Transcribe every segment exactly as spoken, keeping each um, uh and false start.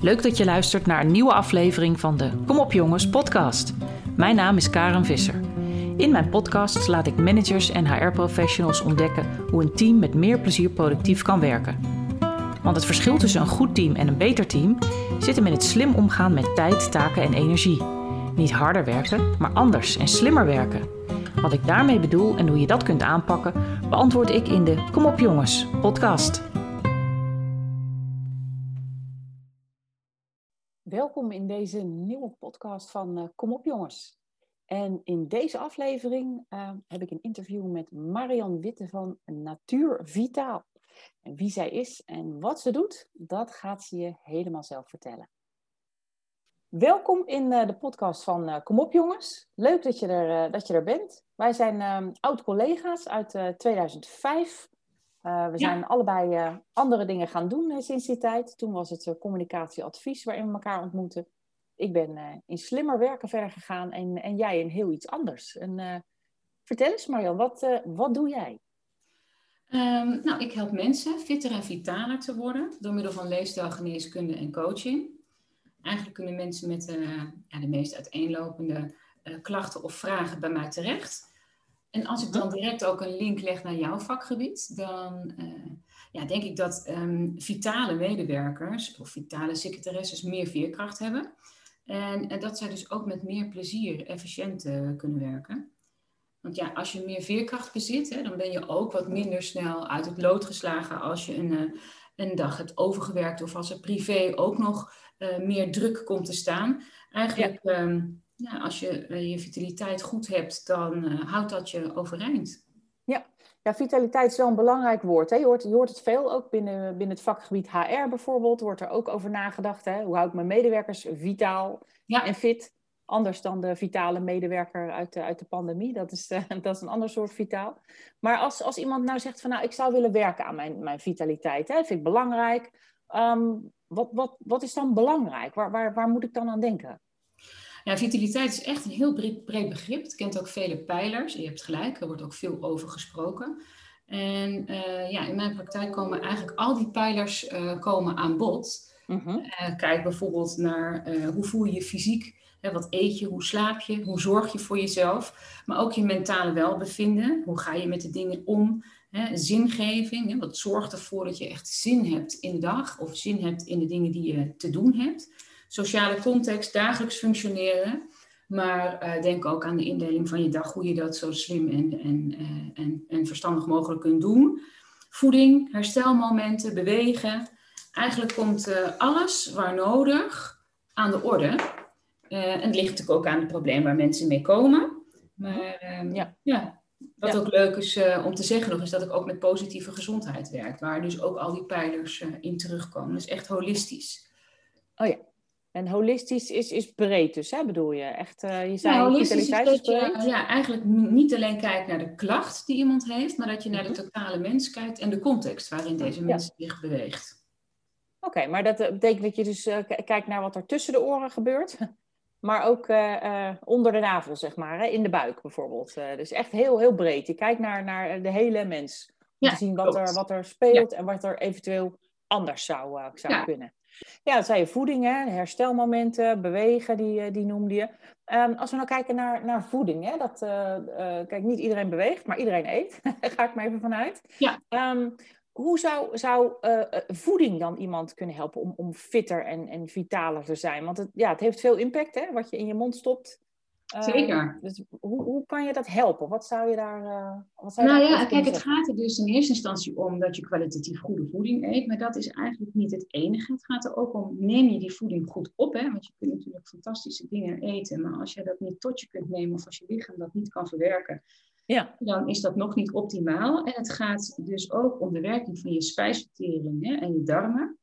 Leuk dat je luistert naar een nieuwe aflevering van de Kom op jongens podcast. Mijn naam is Karen Visser. In mijn podcast laat ik managers en H R-professionals ontdekken hoe een team met meer plezier productief kan werken. Want het verschil tussen een goed team en een beter team zit hem in het slim omgaan met tijd, taken en energie. Niet harder werken, maar anders en slimmer werken. Wat ik daarmee bedoel en hoe je dat kunt aanpakken, beantwoord ik in de Kom op jongens podcast. Welkom in deze nieuwe podcast van uh, Kom op jongens. En in deze aflevering uh, heb ik een interview met Marjan Witte van Natuur Vitaal. En wie zij is en wat ze doet, dat gaat ze je helemaal zelf vertellen. Welkom in uh, de podcast van uh, Kom op jongens. Leuk dat je er, uh, dat je er bent. Wij zijn uh, oud-collega's uit uh, tweeduizend vijf. Uh, we ja. zijn allebei uh, andere dingen gaan doen uh, sinds die tijd. Toen was het uh, communicatieadvies waarin we elkaar ontmoetten. Ik ben uh, in slimmer werken verder gegaan en, en jij in heel iets anders. En, uh, vertel eens Marjan, wat, uh, wat doe jij? Um, nou, ik help mensen fitter en vitaler te worden door middel van leefstijl, geneeskunde en coaching. Eigenlijk kunnen mensen met uh, ja, de meest uiteenlopende uh, klachten of vragen bij mij terecht. En als ik dan direct ook een link leg naar jouw vakgebied, dan uh, ja, denk ik dat um, vitale medewerkers of vitale secretaresses meer veerkracht hebben. En, en dat zij dus ook met meer plezier efficiënt uh, kunnen werken. Want ja, als je meer veerkracht bezit, hè, dan ben je ook wat minder snel uit het lood geslagen als je een, uh, een dag hebt overgewerkt of als er privé ook nog uh, meer druk komt te staan. Eigenlijk... Ja. Um, Ja, als je uh, je vitaliteit goed hebt, dan uh, houdt dat je overeind. Ja. ja, vitaliteit is wel een belangrijk woord. Hè? Je, hoort, je hoort het veel, ook binnen, binnen het vakgebied H R bijvoorbeeld, wordt er ook over nagedacht. Hè? Hoe hou ik mijn medewerkers vitaal ja. en fit? Anders dan de vitale medewerker uit de, uit de pandemie. Dat is, uh, dat is een ander soort vitaal. Maar als, als iemand nou zegt van nou, ik zou willen werken aan mijn, mijn vitaliteit, hè? Dat vind ik belangrijk. Um, wat, wat, wat is dan belangrijk? Waar, waar, waar moet ik dan aan denken? Ja, vitaliteit is echt een heel breed begrip. Het kent ook vele pijlers. Je hebt gelijk, er wordt ook veel over gesproken. En uh, ja, in mijn praktijk komen eigenlijk al die pijlers uh, komen aan bod. Mm-hmm. Uh, kijk bijvoorbeeld naar uh, hoe voel je je fysiek? Hè, wat eet je? Hoe slaap je? Hoe zorg je voor jezelf? Maar ook je mentale welbevinden. Hoe ga je met de dingen om? Hè, zingeving. Hè, wat zorgt ervoor dat je echt zin hebt in de dag? Of zin hebt in de dingen die je te doen hebt? Sociale context, dagelijks functioneren. Maar uh, denk ook aan de indeling van je dag. Hoe je dat zo slim en, en, uh, en, en verstandig mogelijk kunt doen. Voeding, herstelmomenten, bewegen. Eigenlijk komt uh, alles waar nodig aan de orde. Uh, en het ligt natuurlijk ook aan het probleem waar mensen mee komen. Maar uh, ja. ja, wat ja. ook leuk is uh, om te zeggen nog is dat ik ook met positieve gezondheid werk. Waar dus ook al die pijlers uh, in terugkomen. Dus echt holistisch. Oh ja. En holistisch is, is breed dus, hè, bedoel je? Echt, uh, je zei ja, vitaliteit is breed. Je, ja, eigenlijk niet alleen kijkt naar de klacht die iemand heeft, maar dat je naar de totale mens kijkt en de context waarin deze mens ja. zich beweegt. Oké, okay, maar dat betekent dat je dus uh, k- kijkt naar wat er tussen de oren gebeurt, maar ook uh, uh, onder de navel, zeg maar, hè, in de buik bijvoorbeeld. Uh, dus echt heel, heel breed. Je kijkt naar, naar de hele mens. Om ja, te zien wat er, wat er speelt ja. en wat er eventueel anders zou, uh, zou ja. kunnen. Ja, dat zei je, voeding, hè? Herstelmomenten, bewegen, die, die noemde je. Um, als we nou kijken naar, naar voeding, hè? Dat, uh, uh, kijk, niet iedereen beweegt, maar iedereen eet. Daar ga ik maar even vanuit. Ja. Um, hoe zou, zou uh, voeding dan iemand kunnen helpen om, om fitter en, en vitaler te zijn? Want het, ja, het heeft veel impact, hè? Wat je in je mond stopt. Uh, Zeker. Dus hoe, hoe kan je dat helpen? Wat zou je daar... Uh, wat zou nou je ja, kijk, het gaat er dus in eerste instantie om dat je kwalitatief goede voeding eet. Maar dat is eigenlijk niet het enige. Het gaat er ook om, neem je die voeding goed op. Hè? Want je kunt natuurlijk fantastische dingen eten. Maar als je dat niet tot je kunt nemen of als je lichaam dat niet kan verwerken. Ja. Dan is dat nog niet optimaal. En het gaat dus ook om de werking van je spijsvertering hè, en je darmen.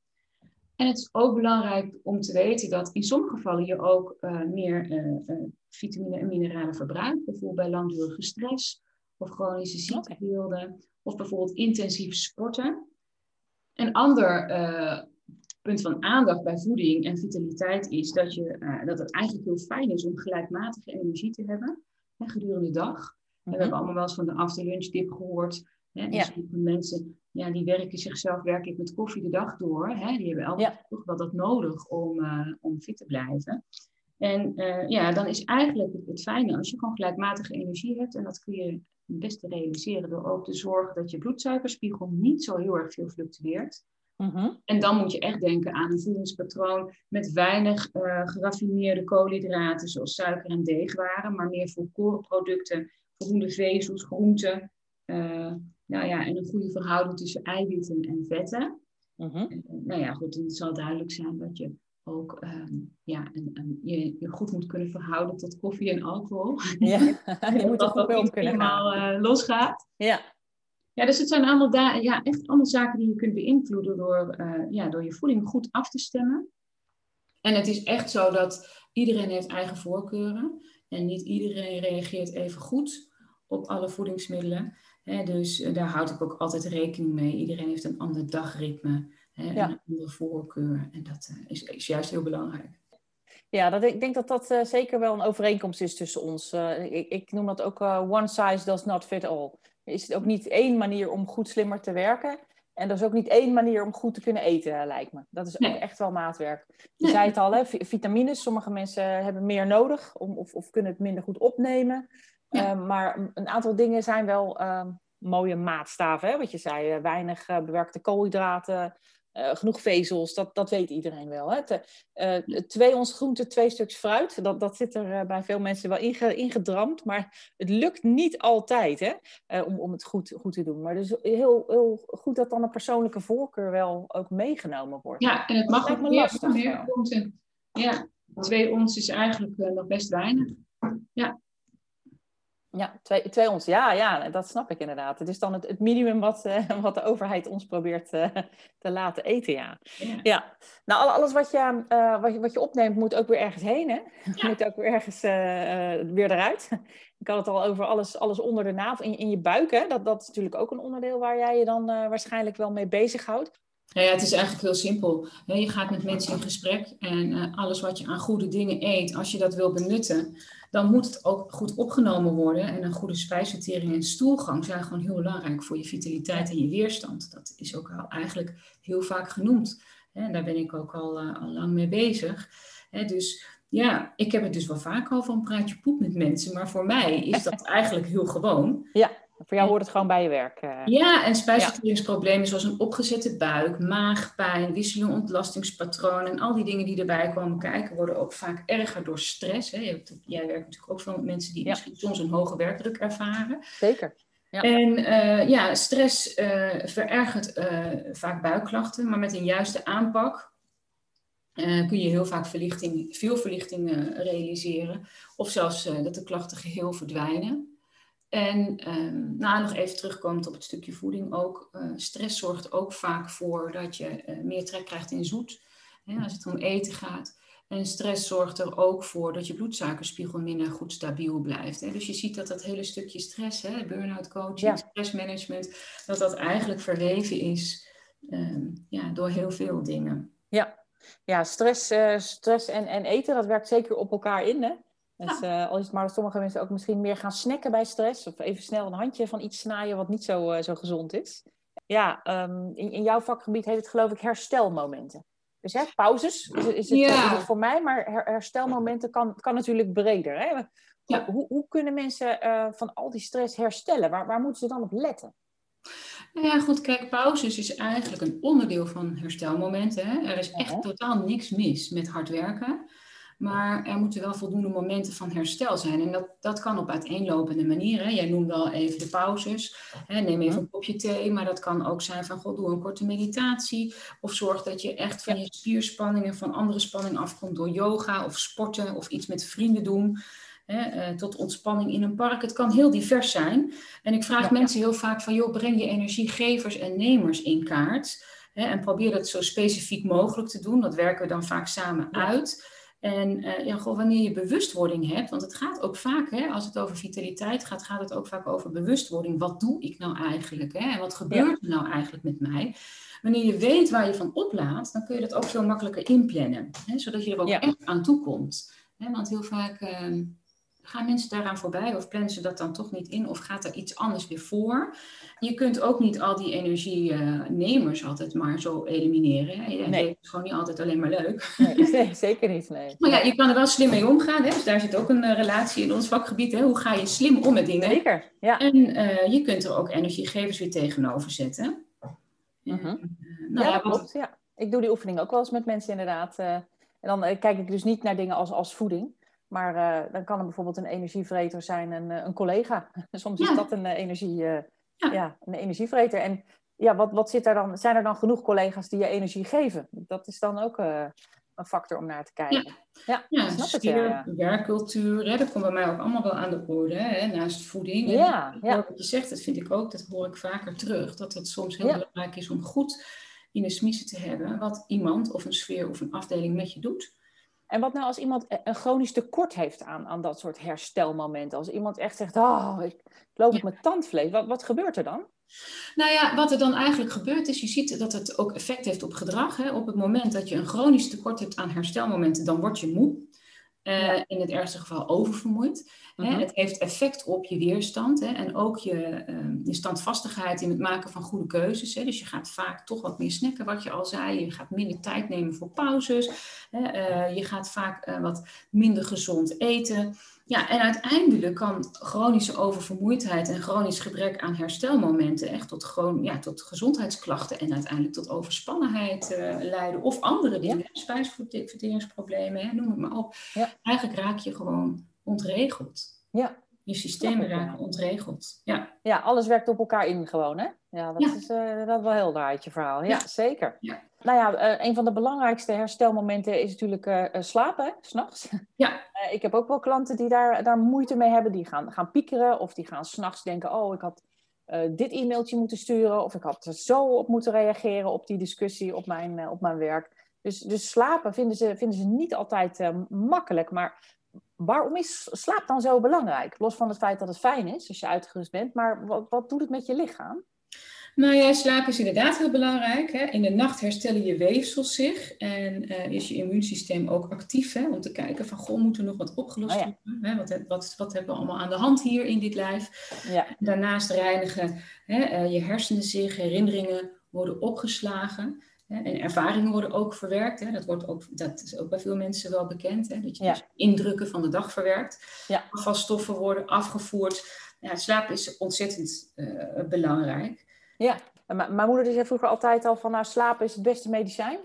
En het is ook belangrijk om te weten dat in sommige gevallen je ook uh, meer uh, uh, vitamine en mineralen verbruikt. Bijvoorbeeld bij langdurige stress of chronische ziektebeelden. Of bijvoorbeeld intensief sporten. Een ander uh, punt van aandacht bij voeding en vitaliteit is dat, je, uh, dat het eigenlijk heel fijn is om gelijkmatige energie te hebben hè, gedurende de dag. Mm-hmm. We hebben allemaal wel eens van de after lunch dip gehoord. Hè? Dus ja. mensen ja, die werken zichzelf werkelijk met koffie de dag door. Hè? Die hebben altijd ja. toch wel dat nodig om, uh, om fit te blijven. En uh, ja, dan is eigenlijk het, het fijne als je gewoon gelijkmatige energie hebt. En dat kun je het beste realiseren door ook te zorgen dat je bloedsuikerspiegel niet zo heel erg veel fluctueert. Mm-hmm. En dan moet je echt denken aan een voedingspatroon met weinig uh, geraffineerde koolhydraten zoals suiker en deegwaren, maar meer volkoren producten, voldoende vezels, groenten. Uh, nou ja, en een goede verhouding tussen eiwitten en vetten. Mm-hmm. En, nou ja, goed, het zal duidelijk zijn dat je ook um, ja, en, en je, je goed moet kunnen verhouden tot koffie en alcohol. Ja, je moet dat dat niet helemaal uh, losgaat. Ja. Ja, dus het zijn allemaal da- ja, echt allemaal zaken die je kunt beïnvloeden door, uh, ja, door je voeding goed af te stemmen. En het is echt zo dat iedereen heeft eigen voorkeuren. En niet iedereen reageert even goed op alle voedingsmiddelen. Hè, dus uh, daar houd ik ook altijd rekening mee. Iedereen heeft een ander dagritme, hè, ja. een andere voorkeur. En dat uh, is, is juist heel belangrijk. Ja, dat, ik denk dat dat uh, zeker wel een overeenkomst is tussen ons. Uh, ik, ik noem dat ook uh, one size does not fit all. Er is ook niet één manier om goed slimmer te werken. En er is ook niet één manier om goed te kunnen eten, lijkt me. Dat is nee. ook echt wel maatwerk. Je nee. zei het al, hè, vitamines. Sommige mensen hebben meer nodig om, of, of kunnen het minder goed opnemen. Ja. Uh, maar een aantal dingen zijn wel uh, mooie maatstaven. Hè? Wat je zei, uh, weinig uh, bewerkte koolhydraten, uh, genoeg vezels. Dat, dat weet iedereen wel. Hè? Te, uh, twee ons groente, twee stuks fruit. Dat, dat zit er uh, bij veel mensen wel inge, ingedramd. Maar het lukt niet altijd hè? Uh, om, om het goed, goed te doen. Maar dus heel, heel goed dat dan een persoonlijke voorkeur wel ook meegenomen wordt. Ja, en het mag ook meer lastig, meer groente. Ja, twee ons is eigenlijk uh, nog best weinig. Ja. Ja, twee, twee ons. Ja, ja, dat snap ik inderdaad. Het is dan het, het minimum wat, uh, wat de overheid ons probeert uh, te laten eten, ja. Ja. ja. Nou, alles wat je, uh, wat, je, wat je opneemt moet ook weer ergens heen, hè? Ja. Moet ook weer ergens uh, uh, weer eruit. Ik had het al over alles, alles onder de navel, in, in je buik, hè? Dat, dat is natuurlijk ook een onderdeel waar jij je dan uh, waarschijnlijk wel mee bezighoudt. Ja, ja, het is eigenlijk heel simpel. Je gaat met mensen in gesprek en alles wat je aan goede dingen eet, als je dat wil benutten, dan moet het ook goed opgenomen worden. En een goede spijsvertering en stoelgang zijn gewoon heel belangrijk voor je vitaliteit en je weerstand. Dat is ook al eigenlijk heel vaak genoemd. En daar ben ik ook al, al lang mee bezig. Dus ja, ik heb het dus wel vaak al van praat je poep met mensen, maar voor mij is dat eigenlijk heel gewoon. Ja. Voor jou hoort het gewoon bij je werk. Uh. Ja, en spijsverteringsproblemen zoals een opgezette buik, maagpijn, wisselend ontlastingspatroon en al die dingen die erbij komen kijken worden ook vaak erger door stress. Hè. Jij werkt natuurlijk ook veel met mensen die ja. misschien soms een hoge werkdruk ervaren. Zeker. Ja. En uh, ja, stress uh, verergert uh, vaak buikklachten, maar met een juiste aanpak uh, kun je heel vaak verlichting, veel verlichting uh, realiseren. Of zelfs uh, dat de klachten geheel verdwijnen. En eh, nou, nog even terugkomend op het stukje voeding ook. Eh, stress zorgt ook vaak voor dat je eh, meer trek krijgt in zoet. Hè, als het om eten gaat. En stress zorgt er ook voor dat je bloedsuikerspiegel minder goed stabiel blijft. Hè. Dus je ziet dat dat hele stukje stress, hè, burn-out coaching, ja. stressmanagement, dat dat eigenlijk verweven is eh, ja, door heel veel dingen. Ja, ja stress, uh, stress en, en eten, dat werkt zeker op elkaar in, hè? Dus, uh, al is het maar dat sommige mensen ook misschien meer gaan snacken bij stress. Of even snel een handje van iets snijden wat niet zo, uh, zo gezond is. Ja, um, in, in jouw vakgebied heet het geloof ik herstelmomenten. Dus hè, pauzes is, is, het, yeah. is het voor mij. Maar her, herstelmomenten kan, kan natuurlijk breder. Hè? Ja. Hoe, hoe kunnen mensen uh, van al die stress herstellen? Waar, waar moeten ze dan op letten? Nou ja, goed, kijk, pauzes is eigenlijk een onderdeel van herstelmomenten. Hè? Er is echt ja. totaal niks mis met hard werken. Maar er moeten wel voldoende momenten van herstel zijn. En dat, dat kan op uiteenlopende manieren. Jij noemde al even de pauzes. Hè? Neem even een kopje thee. Maar dat kan ook zijn van, goh, doe een korte meditatie. Of zorg dat je echt van je spierspanning en van andere spanning afkomt door yoga of sporten of iets met vrienden doen. Hè? Uh, tot ontspanning in een park. Het kan heel divers zijn. En ik vraag ja, mensen heel vaak van, joh, breng je energiegevers en nemers in kaart. Hè? En probeer dat zo specifiek mogelijk te doen. Dat werken we dan vaak samen ja. uit. En uh, ja, goh, wanneer je bewustwording hebt, want het gaat ook vaak, hè, als het over vitaliteit gaat, gaat het ook vaak over bewustwording. Wat doe ik nou eigenlijk? Hè? En wat gebeurt er nou eigenlijk met mij? Wanneer je weet waar je van oplaat, dan kun je dat ook veel makkelijker inplannen. Hè, zodat je er ook ja. echt aan toe komt. Hè, want heel vaak uh, Gaan mensen daaraan voorbij of plannen ze dat dan toch niet in of gaat er iets anders weer voor? Je kunt ook niet al die energienemers uh, altijd maar zo elimineren. Hè? En nee. Het is gewoon niet altijd alleen maar leuk. Nee, zeker niet, nee. Maar ja, je kan er wel slim mee omgaan. Hè? Dus daar zit ook een uh, relatie in ons vakgebied. Hè? Hoe ga je slim om met dingen? Zeker, ja. En uh, je kunt er ook energiegevers weer tegenover zetten. Mm-hmm. uh, nou, ja, ja, wat... ja, ik doe die oefening ook wel eens met mensen inderdaad. Uh, en dan uh, kijk ik dus niet naar dingen als, als voeding. Maar uh, dan kan er bijvoorbeeld een energievreter zijn, een, een collega. Soms ja. is dat een, energie, uh, ja. Ja, een energievreter. En ja, wat, wat zit daar dan? Zijn er dan genoeg collega's die je energie geven? Dat is dan ook uh, een factor om naar te kijken. Ja, ja, ja, snap het, ja. Werkcultuur, hè, dat komt bij mij ook allemaal wel aan de orde. Hè, naast voeding. Ja, en, ja. Wat je zegt, dat vind ik ook, dat hoor ik vaker terug. Dat het soms heel ja. belangrijk is om goed in de smiezen te hebben wat iemand of een sfeer of een afdeling met je doet. En wat nou als iemand een chronisch tekort heeft aan, aan dat soort herstelmomenten? Als iemand echt zegt, oh, ik loop op mijn tandvlees. Wat, wat gebeurt er dan? Nou ja, wat er dan eigenlijk gebeurt is, je ziet dat het ook effect heeft op gedrag. Hè? Op het moment dat je een chronisch tekort hebt aan herstelmomenten, dan word je moe. Uh, ja. In het ergste geval oververmoeid. Uh-huh. Hè? Het heeft effect op je weerstand. Hè? En ook je, um, je standvastigheid in het maken van goede keuzes. Hè? Dus je gaat vaak toch wat meer snacken, wat je al zei. Je gaat minder tijd nemen voor pauzes. Hè? Uh, je gaat vaak uh, wat minder gezond eten. Ja, en uiteindelijk kan chronische oververmoeidheid en chronisch gebrek aan herstelmomenten echt tot, gewoon, ja, tot gezondheidsklachten en uiteindelijk tot overspannenheid uh, leiden. Of andere dingen, ja. spijsverteringsproblemen, hè, noem het maar op. Ja. Eigenlijk raak je gewoon ontregeld. Ja. Je systemen raken ja. ontregeld. Ja. ja, alles werkt op elkaar in gewoon, hè? Ja, dat ja. is uh, dat wel heel draait je verhaal. Ja, ja. zeker. Ja. Nou ja, een van de belangrijkste herstelmomenten is natuurlijk uh, slapen, hè, 's nachts. Ja. Uh, ik heb ook wel klanten die daar, daar moeite mee hebben. Die gaan, gaan piekeren of die gaan 's nachts denken... oh, ik had uh, dit e-mailtje moeten sturen... of ik had er zo op moeten reageren op die discussie op mijn, uh, op mijn werk. Dus, dus slapen vinden ze, vinden ze niet altijd uh, makkelijk. Maar waarom is slaap dan zo belangrijk? Los van het feit dat het fijn is als je uitgerust bent. Maar wat, wat doet het met je lichaam? Nou ja, slaap is inderdaad heel belangrijk. Hè? In de nacht herstellen je weefsels zich en uh, is je immuunsysteem ook actief, hè? Om te kijken van, goh, moet er nog wat opgelost worden? Oh ja. wat, wat, wat hebben we allemaal aan de hand hier in dit lijf? Ja. Daarnaast reinigen hè, uh, je hersenen zich, herinneringen worden opgeslagen hè? En ervaringen worden ook verwerkt. Hè? Dat, wordt ook, dat is ook bij veel mensen wel bekend, hè? Dat je ja. dus indrukken van de dag verwerkt. Ja. Afvalstoffen worden afgevoerd. Ja, slaap is ontzettend uh, belangrijk. Ja, mijn moeder zei vroeger altijd al van, nou, slapen is het beste medicijn.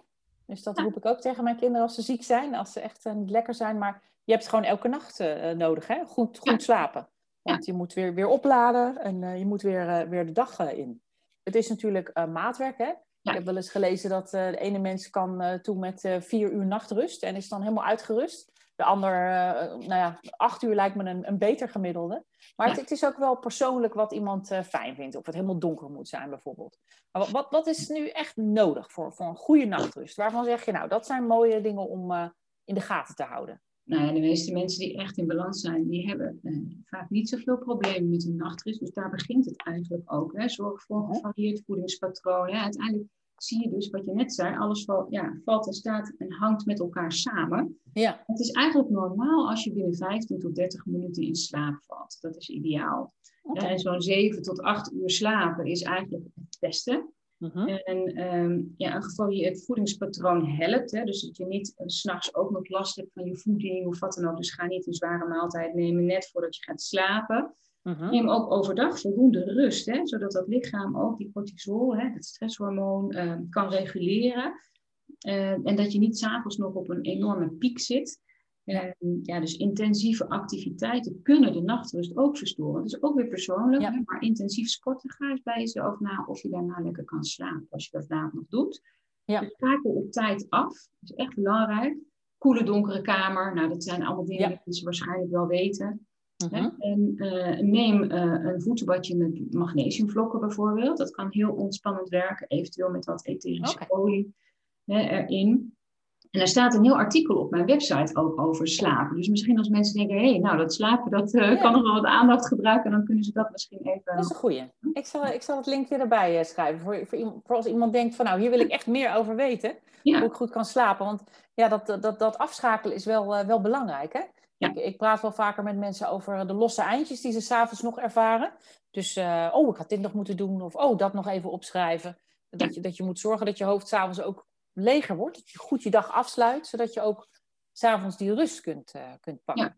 Dus dat roep ik ook tegen mijn kinderen als ze ziek zijn, als ze echt niet lekker zijn. Maar je hebt het gewoon elke nacht uh, nodig, hè? Goed, goed ja. slapen. Want ja. je moet weer, weer opladen en uh, je moet weer, uh, weer de dag uh, in. Het is natuurlijk uh, maatwerk, hè? Ja. Ik heb wel eens gelezen dat uh, de ene mens kan uh, toe met uh, vier uur nachtrust en is dan helemaal uitgerust. De ander, uh, nou ja, acht uur lijkt me een, een beter gemiddelde. Maar ja. het, het is ook wel persoonlijk wat iemand uh, fijn vindt. Of het helemaal donker moet zijn bijvoorbeeld. Maar wat, wat, wat is nu echt nodig voor, voor een goede nachtrust? Waarvan zeg je, nou, dat zijn mooie dingen om uh, in de gaten te houden. Nou ja, de meeste mensen die echt in balans zijn, die hebben eh, vaak niet zoveel problemen met hun nachtrust. Dus daar begint het eigenlijk ook. Hè? Zorg voor een gevarieerd voedingspatroon. Hè? Uiteindelijk zie je dus wat je net zei, alles val, ja, valt en staat en hangt met elkaar samen. Ja. Het is eigenlijk normaal als je binnen vijftien tot dertig minuten in slaap valt. Dat is ideaal. Okay. En zo'n zeven tot acht uur slapen is eigenlijk het beste. Uh-huh. En um, ja, een gevarieerd voedingspatroon helpt. Hè? Dus dat je niet uh, 's nachts ook nog last hebt van je voeding of wat dan ook. Dus ga niet een zware maaltijd nemen net voordat je gaat slapen. Uh-huh. Neem ook overdag voldoende rust, hè, zodat dat lichaam ook die cortisol, hè, het stresshormoon, uh, kan reguleren. Uh, en dat je niet 's avonds nog op een enorme piek zit. Uh, ja, dus intensieve activiteiten kunnen de nachtrust ook verstoren. Dat is ook weer persoonlijk, ja. hè, maar intensief sporten, ga eens bij jezelf na of je daarna lekker kan slapen als je dat laat nog doet. Ja. Dus schakel op tijd af, dat is echt belangrijk. Koele, donkere kamer, nou, dat zijn allemaal dingen ja. die mensen waarschijnlijk wel weten. Uh-huh. En uh, neem uh, een voedselbadje met magnesiumvlokken bijvoorbeeld. Dat kan heel ontspannend werken, eventueel met wat etherische okay. olie hè, erin. En er staat een heel artikel op mijn website ook over slapen. Dus misschien als mensen denken, hé, hey, nou, dat slapen, dat uh, ja. kan nog wel wat aandacht gebruiken. Dan kunnen ze dat misschien even... Dat is een goeie. Ik zal, ik zal het linkje erbij uh, schrijven. Voor, voor, voor als iemand denkt van, nou, hier wil ik echt meer over weten. Ja. Hoe ik goed kan slapen. Want ja, dat, dat, dat afschakelen is wel, uh, wel belangrijk, hè? Ja. Ik, ik praat wel vaker met mensen over de losse eindjes die ze 's avonds nog ervaren. Dus, uh, oh, ik had dit nog moeten doen. Of, oh, dat nog even opschrijven. Dat, ja. je, dat je moet zorgen dat je hoofd 's avonds ook leger wordt. Dat je goed je dag afsluit. Zodat je ook 's avonds die rust kunt, uh, kunt pakken. Ja.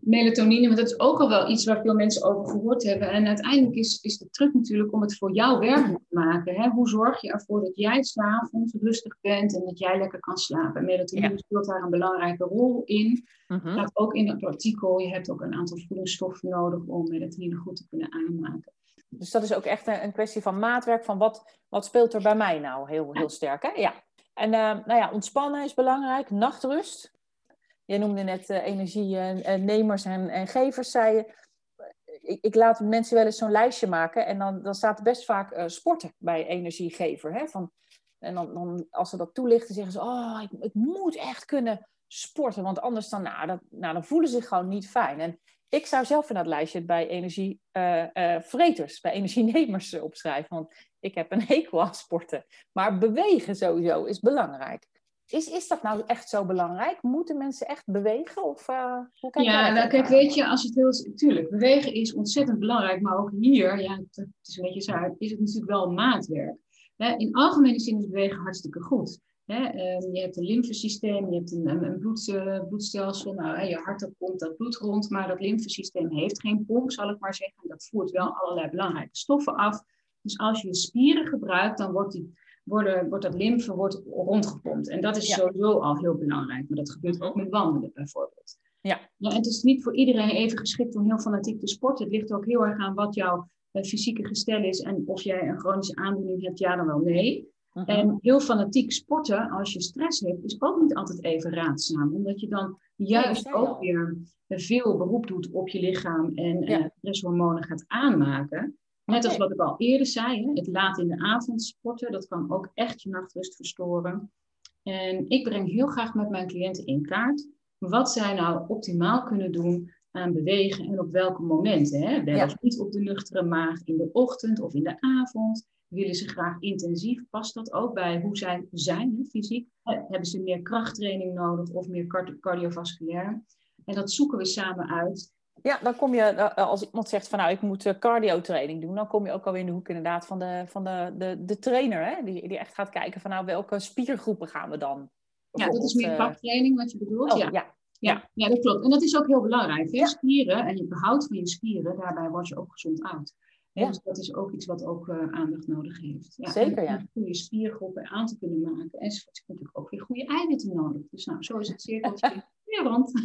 Melatonine, want dat is ook al wel iets waar veel mensen over gehoord hebben. En uiteindelijk is, is de truc natuurlijk om het voor jou werkelijk te maken. Hè? Hoe zorg je ervoor dat jij 's avonds rustig bent en dat jij lekker kan slapen? Melatonine ja. speelt daar een belangrijke rol in. Mm-hmm. Staat ook in het artikel. Je hebt ook een aantal voedingsstoffen nodig om melatonine goed te kunnen aanmaken. Dus dat is ook echt een, een kwestie van maatwerk. Van wat, wat speelt er bij mij nou heel, heel sterk? Hè? Ja. En uh, nou ja, ontspannen is belangrijk. Nachtrust. Jij noemde net uh, energienemers en, en gevers, zei je. Ik, ik laat mensen wel eens zo'n lijstje maken. En dan, dan staat er best vaak uh, sporten bij energiegever. Hè? Van, en dan, dan, als ze dat toelichten, zeggen ze... Oh, ik, ik moet echt kunnen sporten. Want anders dan, nou, dat, nou, dan voelen ze zich gewoon niet fijn. En ik zou zelf in dat lijstje bij energievreters, uh, uh, bij energienemers uh, opschrijven. Want ik heb een hekel aan sporten. Maar bewegen sowieso is belangrijk. Is, is dat nou echt zo belangrijk? Moeten mensen echt bewegen? Of, uh, hoe kijk ja, nou, kijk, weet je, als je het wilt... Tuurlijk, bewegen is ontzettend belangrijk. Maar ook hier, ja, het is een beetje saai, is het natuurlijk wel maatwerk. Hè, in algemene zin is bewegen hartstikke goed. Hè, um, je hebt een lymfesysteem, je hebt een, een, een bloed, uh, bloedstelsel. Nou, hè, je hart dat pompt dat bloed rond. Maar dat lymfesysteem heeft geen pomp, zal ik maar zeggen. Dat voert wel allerlei belangrijke stoffen af. Dus als je je spieren gebruikt, dan wordt die... Worden, wordt dat lymfe wordt rondgepompt. En dat is ja. sowieso al heel belangrijk. Maar dat gebeurt ook met wandelen bijvoorbeeld. Ja. Ja, het is niet voor iedereen even geschikt om heel fanatiek te sporten. Het ligt ook heel erg aan wat jouw uh, fysieke gestel is. En of jij een chronische aandoening hebt, ja dan wel nee. Uh-huh. En heel fanatiek sporten als je stress hebt, is ook niet altijd even raadzaam. Omdat je dan juist ja, ook al. weer veel beroep doet op je lichaam. En ja. uh, stresshormonen gaat aanmaken. Net als wat ik al eerder zei, het laat in de avond sporten, dat kan ook echt je nachtrust verstoren. En ik breng heel graag met mijn cliënten in kaart wat zij nou optimaal kunnen doen aan bewegen en op welke momenten. Hè? Wel ja. of niet op de nuchtere maag in de ochtend of in de avond. Willen ze graag intensief, past dat ook bij hoe zij zijn hè, fysiek? Hebben ze meer krachttraining nodig of meer cardio- cardiovasculair? En dat zoeken we samen uit. Ja, dan kom je, als iemand zegt van nou, ik moet cardio training doen, dan kom je ook alweer in de hoek inderdaad van de, van de, de, de trainer, hè? Die, die echt gaat kijken van nou, welke spiergroepen gaan we dan? Ja, dat is meer krachttraining wat je bedoelt. Oh, ja. Ja. Ja, ja, dat klopt. En dat is ook heel belangrijk. Hè? Ja. Spieren en je behoud van je spieren, daarbij word je ook gezond oud. Ja. Dus dat is ook iets wat ook uh, aandacht nodig heeft. Ja, zeker, ja. Goede spiergroepen aan te kunnen maken. En ze hebben natuurlijk ook weer goede eiwitten nodig. Dus nou, zo is het cirkeltje weer rond.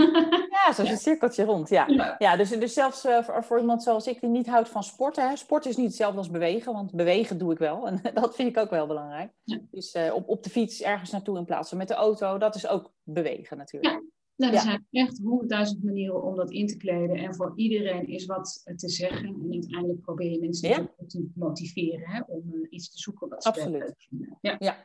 Ja, zo is het cirkeltje rond, ja. ja. ja dus, dus zelfs uh, voor, voor iemand zoals ik die niet houdt van sporten. Hè, sport is niet hetzelfde als bewegen, want bewegen doe ik wel. En dat vind ik ook wel belangrijk. Ja. Dus uh, op, op de fiets ergens naartoe in plaats van met de auto, dat is ook bewegen natuurlijk. Ja. Nou, er ja. zijn echt honderdduizend manieren om dat in te kleden. En voor iedereen is wat te zeggen. En uiteindelijk probeer je mensen ja. te motiveren hè, om uh, iets te zoeken wat ze Absoluut. Ja. Ja.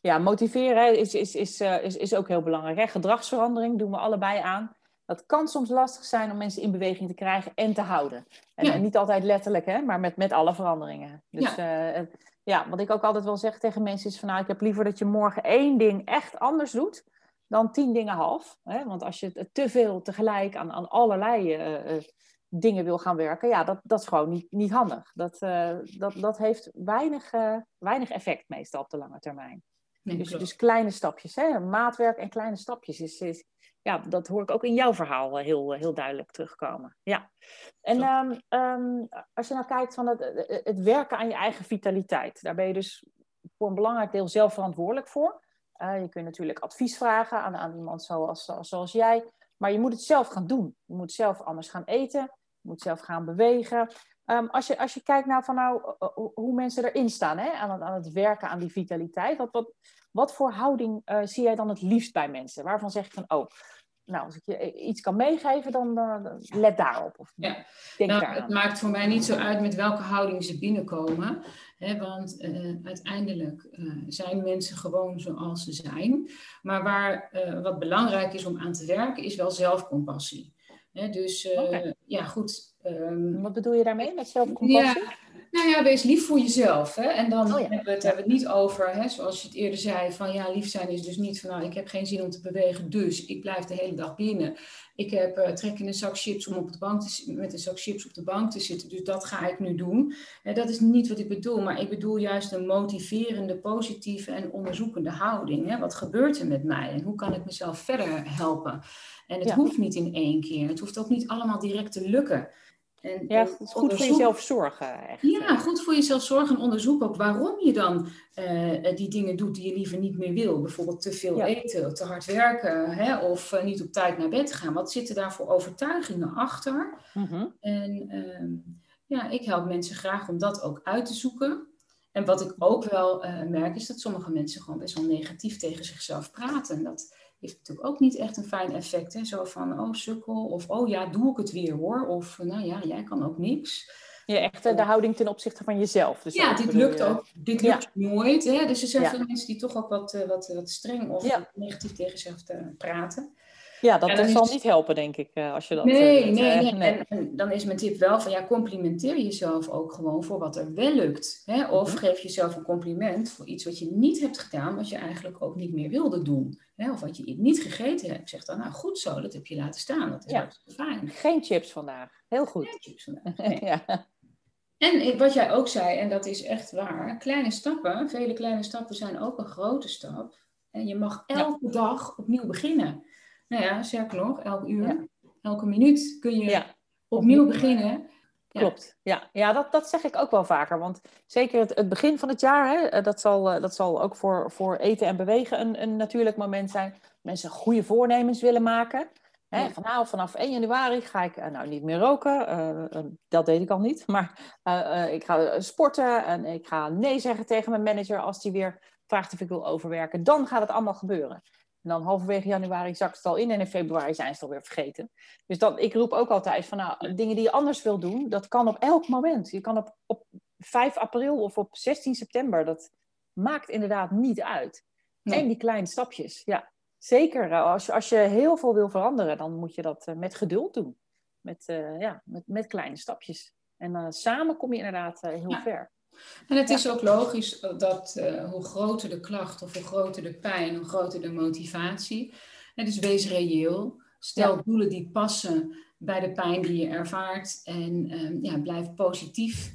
ja, motiveren is, is, is, uh, is, is ook heel belangrijk. Hè. Gedragsverandering doen we allebei aan. Dat kan soms lastig zijn om mensen in beweging te krijgen en te houden. En, ja. en niet altijd letterlijk, hè, maar met, met alle veranderingen. Dus ja. Uh, ja, wat ik ook altijd wel zeg tegen mensen is van nou, ik heb liever dat je morgen één ding echt anders doet. Dan tien dingen half. Hè? Want als je te veel tegelijk aan, aan allerlei uh, uh, dingen wil gaan werken... ja, dat, dat is gewoon niet, niet handig. Dat, uh, dat, dat heeft weinig, uh, weinig effect meestal op de lange termijn. Nee, dus, dus kleine stapjes. Hè? Maatwerk en kleine stapjes. Is, is, ja, dat hoor ik ook in jouw verhaal heel, heel duidelijk terugkomen. Ja. En um, um, als je nou kijkt van het, het werken aan je eigen vitaliteit... daar ben je dus voor een belangrijk deel zelf verantwoordelijk voor... Uh, je kunt natuurlijk advies vragen aan, aan iemand zoals, zoals jij. Maar je moet het zelf gaan doen. Je moet zelf anders gaan eten. Je moet zelf gaan bewegen. Um, als, je, als je kijkt naar van nou, uh, hoe mensen erin staan. Hè? Aan, aan het werken aan die vitaliteit. Wat, wat, wat voor houding uh, zie jij dan het liefst bij mensen? Waarvan zeg je van oh, nou als ik je iets kan meegeven, dan uh, let daarop. Of, ja. denk nou, het maakt voor mij niet zo uit met welke houding ze binnenkomen. He, want uh, uiteindelijk uh, zijn mensen gewoon zoals ze zijn. Maar waar, uh, wat belangrijk is om aan te werken, is wel zelfcompassie. He, dus uh, okay. ja, goed. Um, wat bedoel je daarmee met zelfcompassie? Ja, Nou ja, wees lief voor jezelf. Hè? En dan oh ja. hebben, we het, hebben we het niet over, hè, zoals je het eerder zei, van ja, lief zijn is dus niet van nou, ik heb geen zin om te bewegen, dus ik blijf de hele dag binnen. Ik heb uh, trek in een zak chips om op de bank te, met een zak chips op de bank te zitten, dus dat ga ik nu doen. Uh, dat is niet wat ik bedoel, maar ik bedoel juist een motiverende, positieve en onderzoekende houding. Hè? Wat gebeurt er met mij en hoe kan ik mezelf verder helpen? En het ja. hoeft niet in één keer, het hoeft ook niet allemaal direct te lukken. En, ja, goed, goed onderzoek... voor jezelf zorgen. Echt. Ja, goed voor jezelf zorgen en onderzoek ook waarom je dan uh, die dingen doet die je liever niet meer wil. Bijvoorbeeld te veel ja. eten, te hard werken, hè, of uh, niet op tijd naar bed gaan. Wat zitten daar voor overtuigingen achter? Mm-hmm. En uh, ja, ik help mensen graag om dat ook uit te zoeken. En wat ik ook wel uh, merk is dat sommige mensen gewoon best wel negatief tegen zichzelf praten. Dat heeft natuurlijk ook niet echt een fijn effect. Hè? Zo van, oh sukkel, of oh ja, doe ik het weer hoor. Of nou ja, jij kan ook niks. Ja, echt de houding ten opzichte van jezelf. Dus ja, dit lukt je... ook. Dit lukt ja. nooit. Hè? Dus er zijn ja. veel mensen die toch ook wat, wat, wat streng of ja. negatief tegen zichzelf praten. Ja, dat, ja, dat zal is... niet helpen, denk ik, als je dat... Nee, uh, nee, nee. nee. En, en dan is mijn tip wel van, ja, complimenteer jezelf ook gewoon voor wat er wel lukt. Hè? Of mm-hmm. geef jezelf een compliment voor iets wat je niet hebt gedaan, wat je eigenlijk ook niet meer wilde doen. Hè? Of wat je niet gegeten hebt. Zeg dan, nou goed zo, dat heb je laten staan. Dat is ja. fijn. Geen chips vandaag. Heel goed. Geen chips vandaag. Nee. ja. En wat jij ook zei, en dat is echt waar, kleine stappen, vele kleine stappen zijn ook een grote stap. En je mag elke ja. dag opnieuw beginnen. Nou ja, zeker nog, elk uur, ja. elke minuut kun je ja. opnieuw beginnen. Ja. Klopt, ja, ja dat, dat zeg ik ook wel vaker. Want zeker het, het begin van het jaar, hè, dat, zal, dat zal ook voor, voor eten en bewegen een, een natuurlijk moment zijn. Mensen goede voornemens willen maken. Hè, ja. van, nou, vanaf één januari ga ik nou niet meer roken. Uh, uh, dat deed ik al niet. Maar uh, uh, ik ga sporten en ik ga nee zeggen tegen mijn manager als die weer vraagt of ik wil overwerken. Dan gaat het allemaal gebeuren. En dan halverwege januari zakt het al in en in februari zijn ze het alweer vergeten. Dus dan, ik roep ook altijd van nou, dingen die je anders wil doen, dat kan op elk moment. Je kan op, op vijf april of op zestien september, dat maakt inderdaad niet uit. Nee. En die kleine stapjes, ja. Zeker, als je, als je heel veel wil veranderen, dan moet je dat met geduld doen. Met, uh, ja, met, met kleine stapjes. En uh, samen kom je inderdaad uh, heel ja. ver. En het is ook logisch dat uh, hoe groter de klacht of hoe groter de pijn, hoe groter de motivatie. En dus wees reëel. Stel ja. doelen die passen bij de pijn die je ervaart. En um, ja, blijf positief.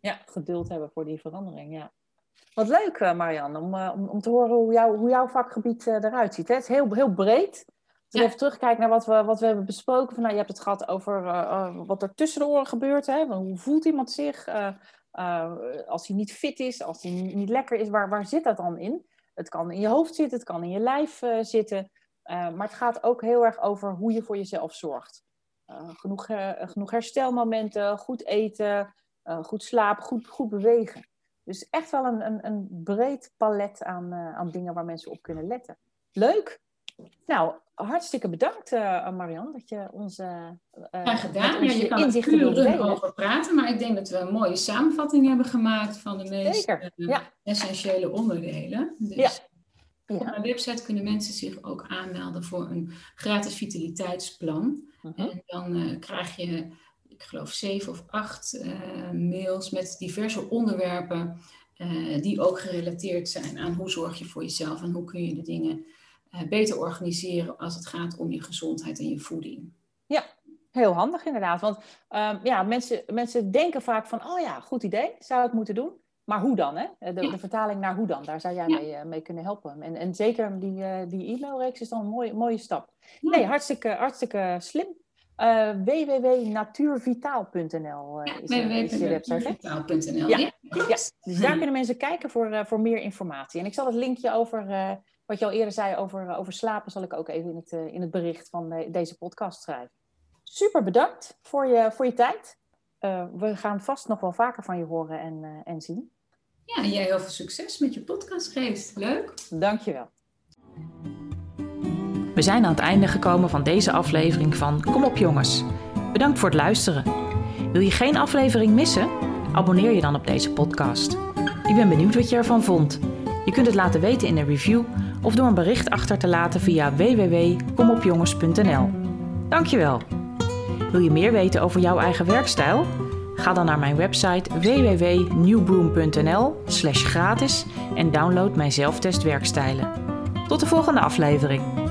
Ja, geduld hebben voor die verandering, ja. Wat leuk, Marjan, om, uh, om, om te horen hoe, jou, hoe jouw vakgebied uh, eruit ziet. Hè? Het is heel, heel breed. Dus ja. even terugkijken naar wat we, wat we hebben besproken. Van, nou, je hebt het gehad over uh, wat er tussen de oren gebeurt. Hè? Hoe voelt iemand zich? Uh, Uh, als hij niet fit is, als hij niet lekker is, waar, waar zit dat dan in? Het kan in je hoofd zitten, het kan in je lijf uh, zitten. Uh, maar het gaat ook heel erg over hoe je voor jezelf zorgt. Uh, genoeg, uh, genoeg herstelmomenten, goed eten, uh, goed slapen, goed, goed bewegen. Dus echt wel een, een, een breed palet aan, uh, aan dingen waar mensen op kunnen letten. Leuk! Nou, hartstikke bedankt uh, Marjan dat je onze uh, ja, gedaan. Onze ja, je kan inzichten wilde delen. Over praten, maar ik denk dat we een mooie samenvatting hebben gemaakt van de meest uh, ja. essentiële onderdelen. Dus ja. Ja. op mijn website kunnen mensen zich ook aanmelden voor een gratis vitaliteitsplan. Uh-huh. En dan uh, krijg je, ik geloof, zeven of acht uh, mails met diverse onderwerpen uh, die ook gerelateerd zijn aan hoe zorg je voor jezelf en hoe kun je de dingen beter organiseren als het gaat om je gezondheid en je voeding. Ja, heel handig inderdaad. Want um, ja, mensen, mensen denken vaak van, oh ja, goed idee, zou ik moeten doen. Maar hoe dan, hè? De, ja. de vertaling naar hoe dan, daar zou jij ja. mee, mee kunnen helpen. En, en zeker die, uh, die e-mailreeks is dan een mooie, mooie stap. Ja. Nee, hartstikke, hartstikke slim. Uh, w w w punt natuurvitaal punt n l uh, ja, is, uh, is de website. Natuurvitaal punt n l. Ja. Ja. Ja. Dus daar kunnen mensen kijken voor, uh, voor meer informatie. En ik zal het linkje over... Uh, Wat je al eerder zei over, over slapen, zal ik ook even in het, in het bericht van deze podcast schrijven. Super bedankt voor je, voor je tijd. Uh, we gaan vast nog wel vaker van je horen en, uh, en zien. Ja, en jij heel veel succes met je podcastgeest. Leuk. Dankjewel. We zijn aan het einde gekomen van deze aflevering van Kom op jongens. Bedankt voor het luisteren. Wil je geen aflevering missen? Abonneer je dan op deze podcast. Ik ben benieuwd wat je ervan vond. Je kunt het laten weten in een review of door een bericht achter te laten via w w w punt kom op jongens punt n l. Dankjewel! Wil je meer weten over jouw eigen werkstijl? Ga dan naar mijn website w w w punt newbroom punt n l slash gratis en download mijn zelftest werkstijlen. Tot de volgende aflevering.